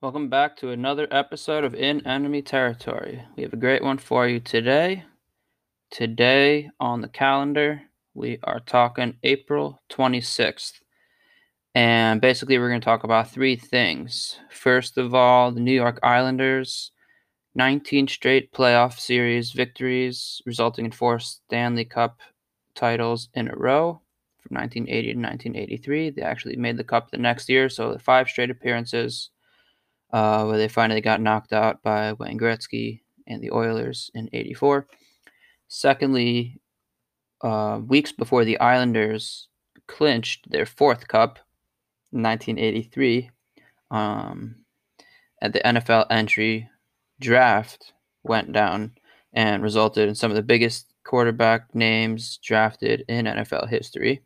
Welcome back to another episode of In Enemy Territory. We have a great one for you today. Today on the calendar, we are talking April 26th. And basically, we're going to talk about three things. First of all, the New York Islanders, 19 straight playoff series victories, resulting in four Stanley Cup titles in a row. From 1980 to 1983, they actually made the Cup the next year, so five straight appearances. Where they finally got knocked out by Wayne Gretzky and the Oilers in 1984. Secondly, weeks before the Islanders clinched their fourth cup in 1983, at the NFL entry draft went down and resulted in some of the biggest quarterback names drafted in NFL history.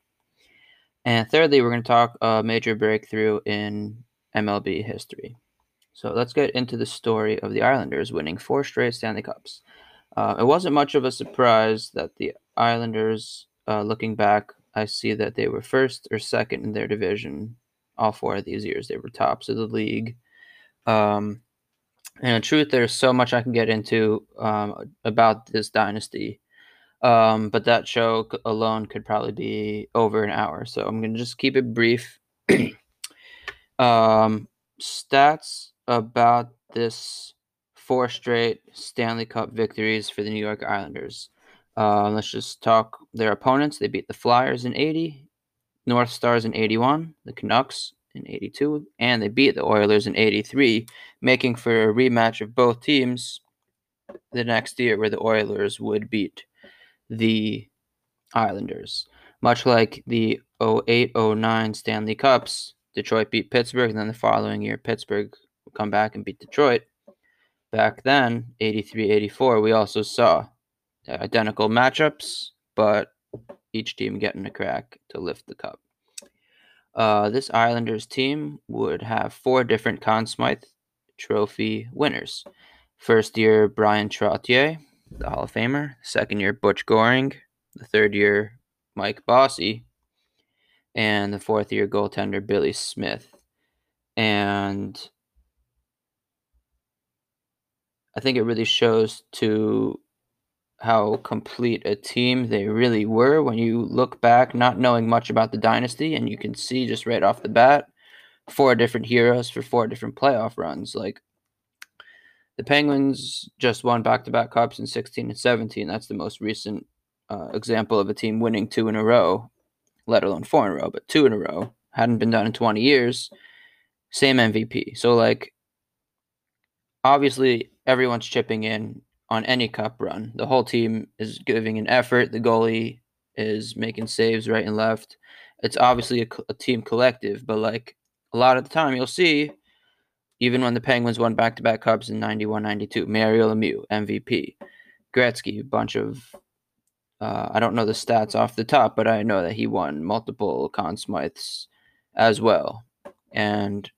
And thirdly, we're going to talk a major breakthrough in MLB history. So let's get into the story of the Islanders winning four straight Stanley Cups. It wasn't much of a surprise that the Islanders, looking back, I see that they were first or second in their division all four of these years. They were tops of the league. And in truth, there's so much I can get into about this dynasty. But that show alone could probably be over an hour. So I'm going to just keep it brief. Stats about this four straight Stanley Cup victories for the New York Islanders. Let's just talk their opponents. They beat the Flyers in 1980, North Stars in 1981, the Canucks in 1982, and they beat the Oilers in 1983, making for a rematch of both teams the next year where the Oilers would beat the Islanders. Much like the 2008-09 Stanley Cups, Detroit beat Pittsburgh, and then the following year, Pittsburgh would come back and beat Detroit. Back then, 1983-84, we also saw identical matchups, but each team getting a crack to lift the cup. This Islanders team would have four different Conn Smythe Trophy winners. First year, Brian Trottier, the Hall of Famer. Second year, Butch Goring. The third year, Mike Bossy. And the fourth-year goaltender, Billy Smith. And I think it really shows to how complete a team they really were when you look back, not knowing much about the dynasty, and you can see just right off the bat, four different heroes for four different playoff runs. Like, the Penguins just won back-to-back Cups in 1916 and 1917. That's the most recent example of a team winning two in a row. Let alone four in a row, but two in a row. Hadn't been done in 20 years. Same MVP. So, like, obviously everyone's chipping in on any cup run. The whole team is giving an effort. The goalie is making saves right and left. It's obviously a team collective, but, like, a lot of the time you'll see, even when the Penguins won back-to-back Cups in 1991-92, Mario Lemieux, MVP. Gretzky, a bunch of... I don't know the stats off the top, but I know that he won multiple Conn Smythes as well. And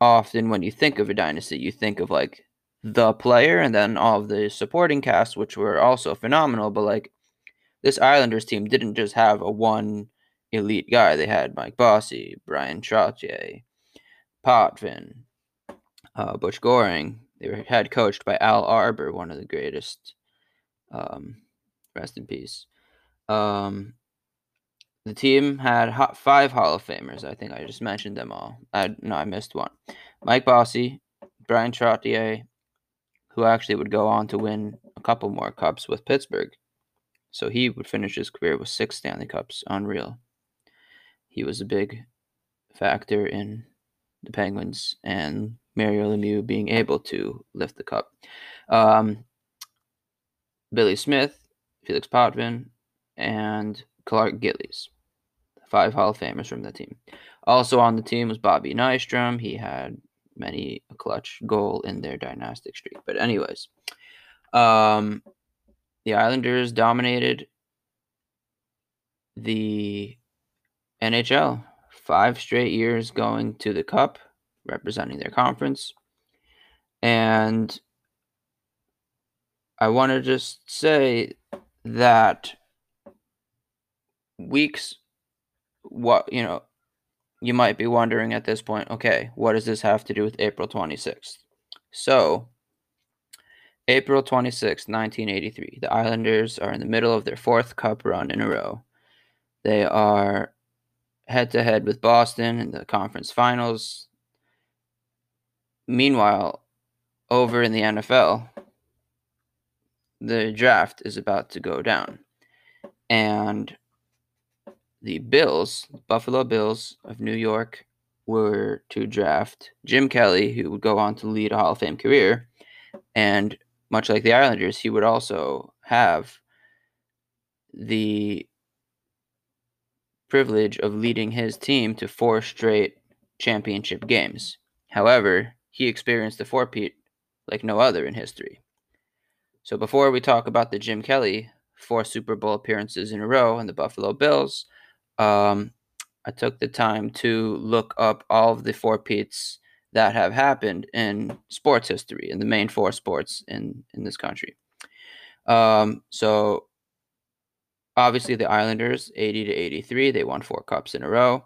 often when you think of a dynasty, you think of, like, the player and then all of the supporting cast, which were also phenomenal. But, like, this Islanders team didn't just have a one elite guy. They had Mike Bossy, Brian Trottier, Potvin, Butch Goring. They were head coached by Al Arbour, one of the greatest rest in peace. The team had five Hall of Famers. I think I just mentioned them all. I missed one. Mike Bossy, Brian Trottier, who actually would go on to win a couple more Cups with Pittsburgh. So he would finish his career with six Stanley Cups. Unreal. He was a big factor in the Penguins and Mario Lemieux being able to lift the cup. Billy Smith, Felix Potvin, and Clark Gillies. Five Hall of Famers from the team. Also on the team was Bobby Nystrom. He had many a clutch goal in their dynastic streak. But anyways, the Islanders dominated the NHL. Five straight years going to the Cup, representing their conference. And I want to just say that weeks, you might be wondering at this point, okay, what does this have to do with April 26th? So, April 26th, 1983, the Islanders are in the middle of their fourth cup run in a row. They are head-to-head with Boston in the conference finals. Meanwhile, over in the NFL, the draft is about to go down. And the Bills, Buffalo Bills of New York, were to draft Jim Kelly, who would go on to lead a Hall of Fame career. And much like the Islanders, he would also have the privilege of leading his team to four straight championship games. However, he experienced the four-peat like no other in history. So before we talk about the Jim Kelly four Super Bowl appearances in a row and the Buffalo Bills, I took the time to look up all of the four-peats that have happened in sports history, in the main four sports in this country. So obviously the Islanders, 80-83, they won four cups in a row.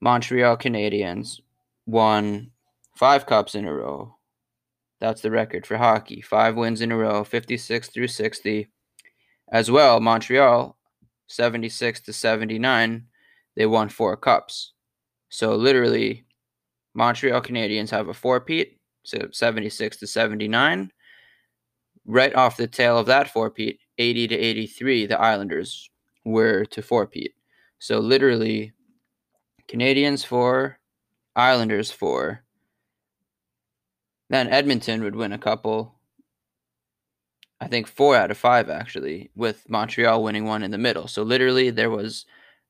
Montreal Canadiens won five cups in a row. That's the record for hockey. Five wins in a row, 56-60. As well, Montreal, 76-79, they won four cups. So literally, Montreal Canadiens have a four-peat, so 76-79. Right off the tail of that four-peat, 80-83, the Islanders were to four-peat. So literally, Canadiens four, Islanders four. Then Edmonton would win a couple, I think 4 out of 5 actually, with Montreal winning one in the middle. So literally, there was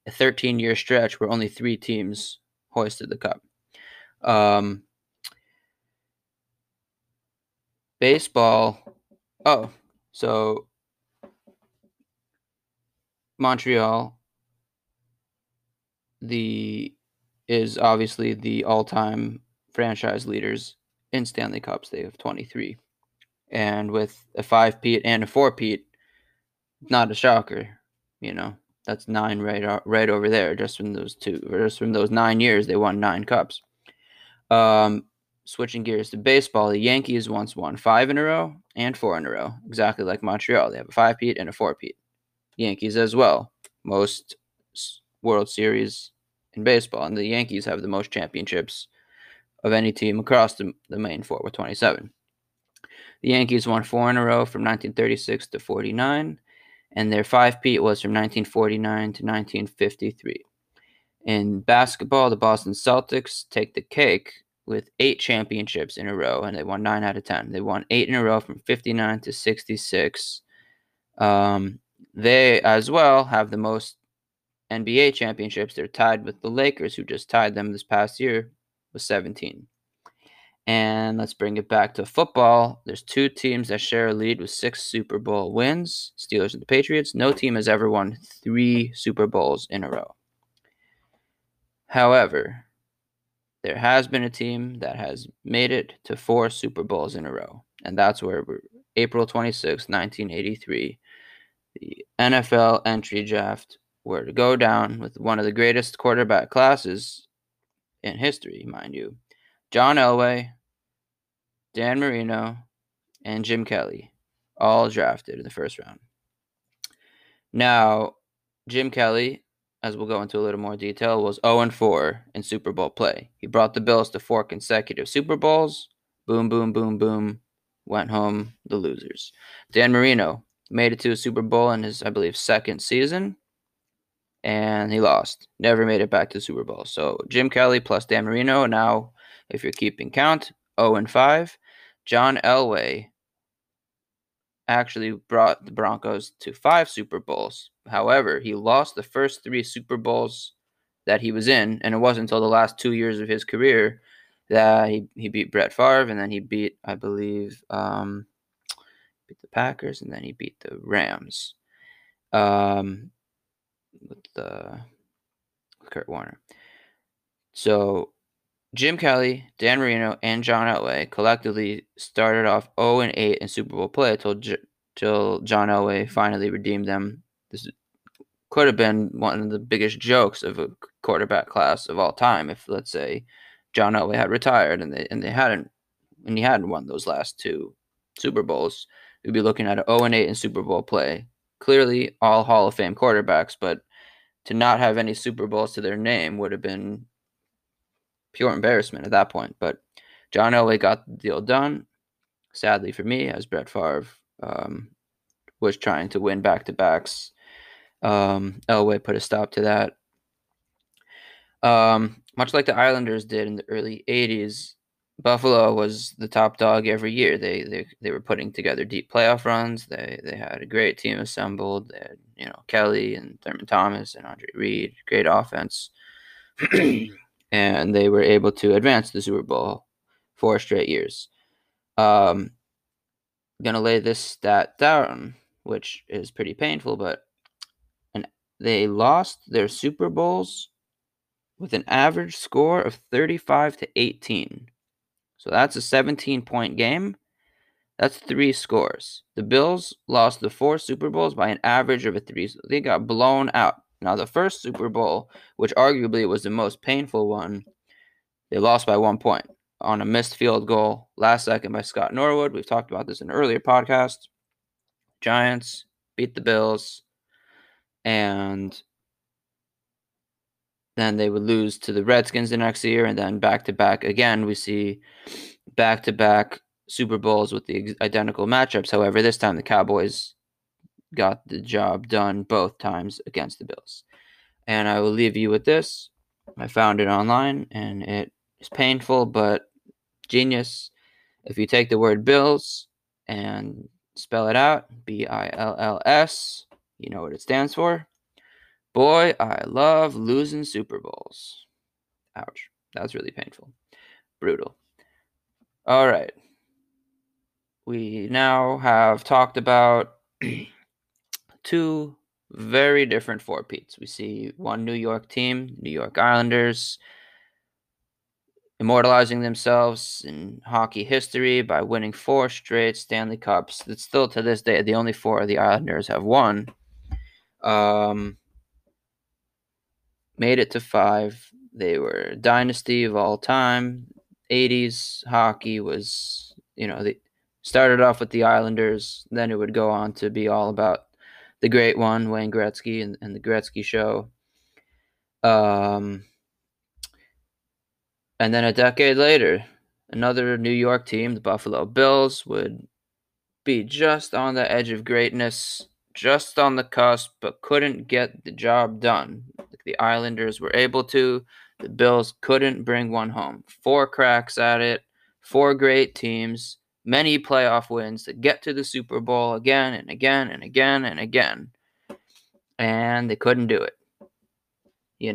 a 13-year stretch where only three teams hoisted the cup. Baseball. Oh, so Montreal is obviously the all-time franchise leaders in Stanley Cups. They have 23, and with a 5-peat and a 4-peat, not a shocker, you know. That's 9 right over there. Just from those 9 years, they won 9 cups. Switching gears to baseball, the Yankees once won 5 in a row and 4 in a row, exactly like Montreal. They have a 5-peat and a 4-peat. Yankees as well. Most World Series in baseball, and the Yankees have the most championships of any team across the main four with 27. The Yankees won 4 in a row from 1936 to 49, and their 5-peat was from 1949 to 1953. In basketball, the Boston Celtics take the cake with 8 championships in a row, and they won 9 out of 10. They won 8 in a row from 59 to 66. They, as well, have the most NBA championships. They're tied with the Lakers, who just tied them this past year with 17. And let's bring it back to football. There's 2 teams that share a lead with 6 Super Bowl wins, Steelers and the Patriots. No team has ever won 3 Super Bowls in a row. However, there has been a team that has made it to 4 Super Bowls in a row, and that's where April 26, 1983, the NFL entry draft were to go down with one of the greatest quarterback classes in history, mind you. John Elway, Dan Marino, and Jim Kelly, all drafted in the first round. Now, Jim Kelly, as we'll go into a little more detail, was 0-4 in Super Bowl play. He brought the Bills to 4 consecutive Super Bowls. Boom, boom, boom, boom. Went home the losers. Dan Marino made it to a Super Bowl in his, I believe, 2nd season, and he lost. Never made it back to the Super Bowl. So Jim Kelly plus Dan Marino now, if you're keeping count, 0-5. John Elway actually brought the Broncos to 5 Super Bowls. However, he lost the first 3 Super Bowls that he was in, and it wasn't until the last 2 years of his career that he beat Brett Favre, and then he beat, I believe, beat the Packers, and then he beat the Rams with Kurt Warner. So Jim Kelly, Dan Marino, and John Elway collectively started off 0-8 in Super Bowl play till John Elway finally redeemed them. This could have been one of the biggest jokes of a quarterback class of all time. If, let's say, John Elway had retired and he hadn't won those last two Super Bowls, we'd be looking at an 0-8 in Super Bowl play. Clearly, all Hall of Fame quarterbacks, but to not have any Super Bowls to their name would have been pure embarrassment at that point. But John Elway got the deal done. Sadly for me, as Brett Favre was trying to win back-to-backs, Elway put a stop to that. Much like the Islanders did in the early 80s, Buffalo was the top dog every year. They were putting together deep playoff runs. They had a great team assembled. They had, Kelly and Thurman Thomas and Andre Reed, great offense. And they were able to advance the Super Bowl 4 straight years. I'm going to lay this stat down, which is pretty painful, but they lost their Super Bowls with an average score of 35-18. So that's a 17-point game. That's 3 scores. The Bills lost the 4 Super Bowls by an average of a 3. So they got blown out. Now, the first Super Bowl, which arguably was the most painful one, they lost by 1 point on a missed field goal last second by Scott Norwood. We've talked about this in an earlier podcast. Giants beat the Bills, and then they would lose to the Redskins the next year, and then back-to-back again. We see back-to-back Super Bowls with the identical matchups. However, this time the Cowboys got the job done both times against the Bills. And I will leave you with this. I found it online, and it is painful, but genius. If you take the word Bills and spell it out, B-I-L-L-S, you know what it stands for. Boy, I love losing Super Bowls. Ouch. That's really painful. Brutal. All right. We now have talked about 2 very different four-peats. We see one New York team, New York Islanders, immortalizing themselves in hockey history by winning 4 straight Stanley Cups. That's still, to this day, the only 4 the Islanders have won. Made it to 5. They were a dynasty of all time. 80s hockey was, they started off with the Islanders. Then it would go on to be all about the great one, Wayne Gretzky and the Gretzky Show. And then a decade later, another New York team, the Buffalo Bills, would be just on the edge of greatness, just on the cusp, but couldn't get the job done. The Islanders were able to. The Bills couldn't bring one home. 4 cracks at it, 4 great teams, many playoff wins that get to the Super Bowl again and again and again and again. And they couldn't do it.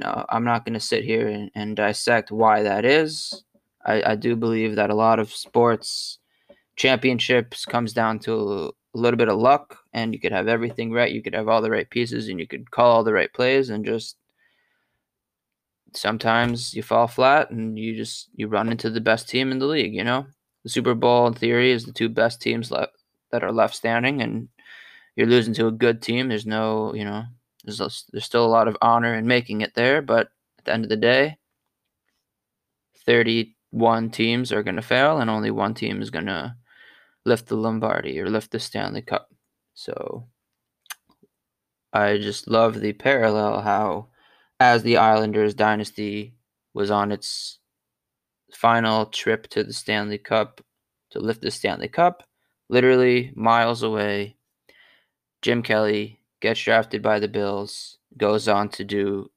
I'm not going to sit here and dissect why that is. I do believe that a lot of sports championships comes down to a little bit of luck, and you could have everything right. You could have all the right pieces, and you could call all the right plays, and just sometimes you fall flat and you run into the best team in the league. The Super Bowl, in theory, is the 2 best teams that are left standing, and you're losing to a good team. There's no, there's still a lot of honor in making it there, but at the end of the day, 31 teams are going to fail, and only one team is going to lift the Lombardi or lift the Stanley Cup. So I just love the parallel how, as the Islanders dynasty was on its final trip to the Stanley Cup, to lift the Stanley Cup, literally miles away, Jim Kelly gets drafted by the Bills, goes on to do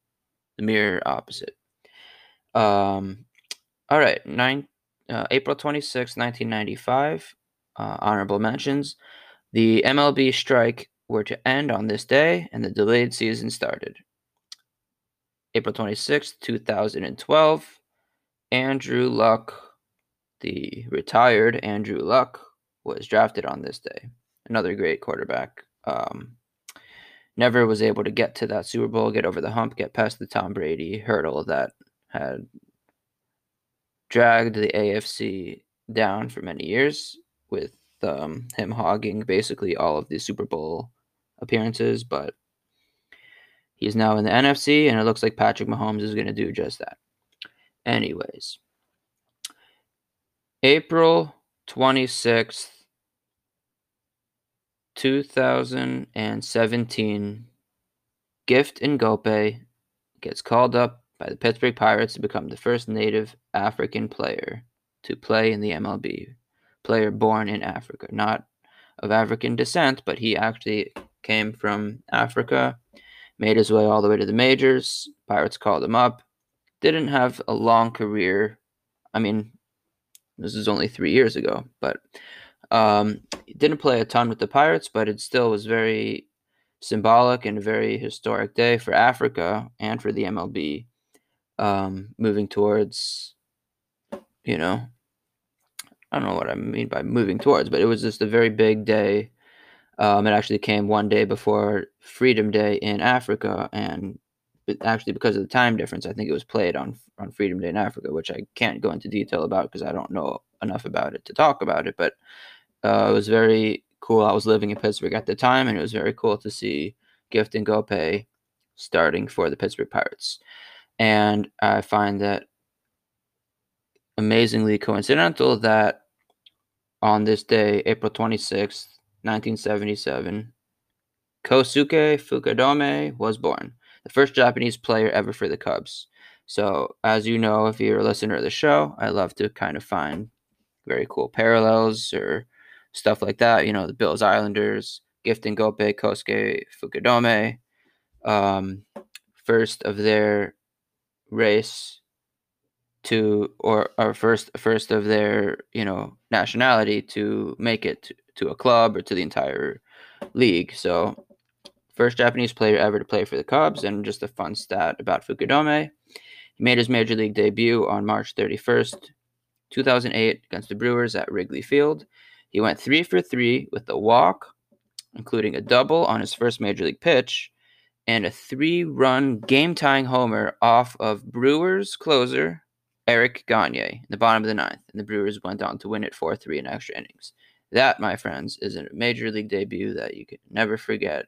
the mirror opposite. All right, April 26, 1995, honorable mentions. The MLB strike were to end on this day, and the delayed season started. April 26, 2012, Andrew Luck, the retired Andrew Luck, was drafted on this day. Another great quarterback. Never was able to get to that Super Bowl, get over the hump, get past the Tom Brady hurdle that had dragged the AFC down for many years with him hogging basically all of the Super Bowl appearances, but He is now in the NFC, and it looks like Patrick Mahomes is going to do just that. Anyways, April 26th, 2017, Gift Ngoepe gets called up by the Pittsburgh Pirates to become the first native African player to play in the MLB. Player born in Africa, not of African descent, but he actually came from Africa, made his way all the way to the majors. Pirates called him up. Didn't have a long career. I mean, this is only 3 years ago, but didn't play a ton with the Pirates, but it still was very symbolic and a very historic day for Africa and for the MLB, moving towards, you know, I don't know what I mean by moving towards, but it was just a very big day. It actually came one day before Freedom Day in Africa, and actually because of the time difference, I think it was played on Freedom Day in Africa, which I can't go into detail about because I don't know enough about it to talk about it, but it was very cool. I was living in Pittsburgh at the time, and it was very cool to see Gift Ngoepe starting for the Pittsburgh Pirates. And I find that amazingly coincidental that on this day, April 26th, 1977, Kosuke Fukudome was born, the first Japanese player ever for the Cubs. So, as you know, if you're a listener of the show, I love to kind of find very cool parallels or stuff like that. You know, the Bills, Islanders, Gift Ngoepe, Kosuke Fukudome, first of their race to, or first of their, you know, nationality to make it to a club or to the entire league. So, first Japanese player ever to play for the Cubs. And just a fun stat about Fukudome, he made his Major League debut on March 31st, 2008 against the Brewers at Wrigley Field. He went 3-for-3 with a walk, including a double on his first Major League pitch, and a 3-run game-tying homer off of Brewers closer Eric Gagne in the bottom of the ninth, and the Brewers went on to win it 4-3 in extra innings. That, my friends, is a Major League debut that you can never forget.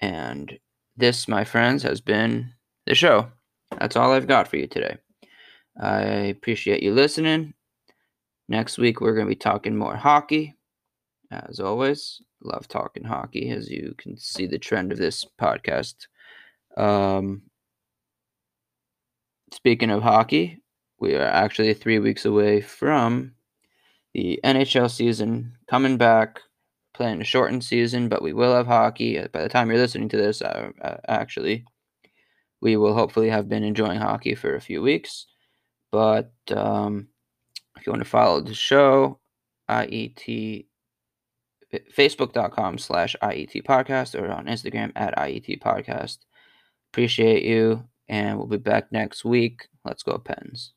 And this, my friends, has been the show. That's all I've got for you today. I appreciate you listening. Next week, we're going to be talking more hockey. As always, love talking hockey, as you can see the trend of this podcast. Speaking of hockey, we are actually 3 weeks away from the NHL season coming back, playing a shortened season, but we will have hockey. By the time you're listening to this, actually, we will hopefully have been enjoying hockey for a few weeks. But if you want to follow the show, IET, facebook.com/IET podcast, or on Instagram @IET podcast. Appreciate you, and we'll be back next week. Let's go Pens.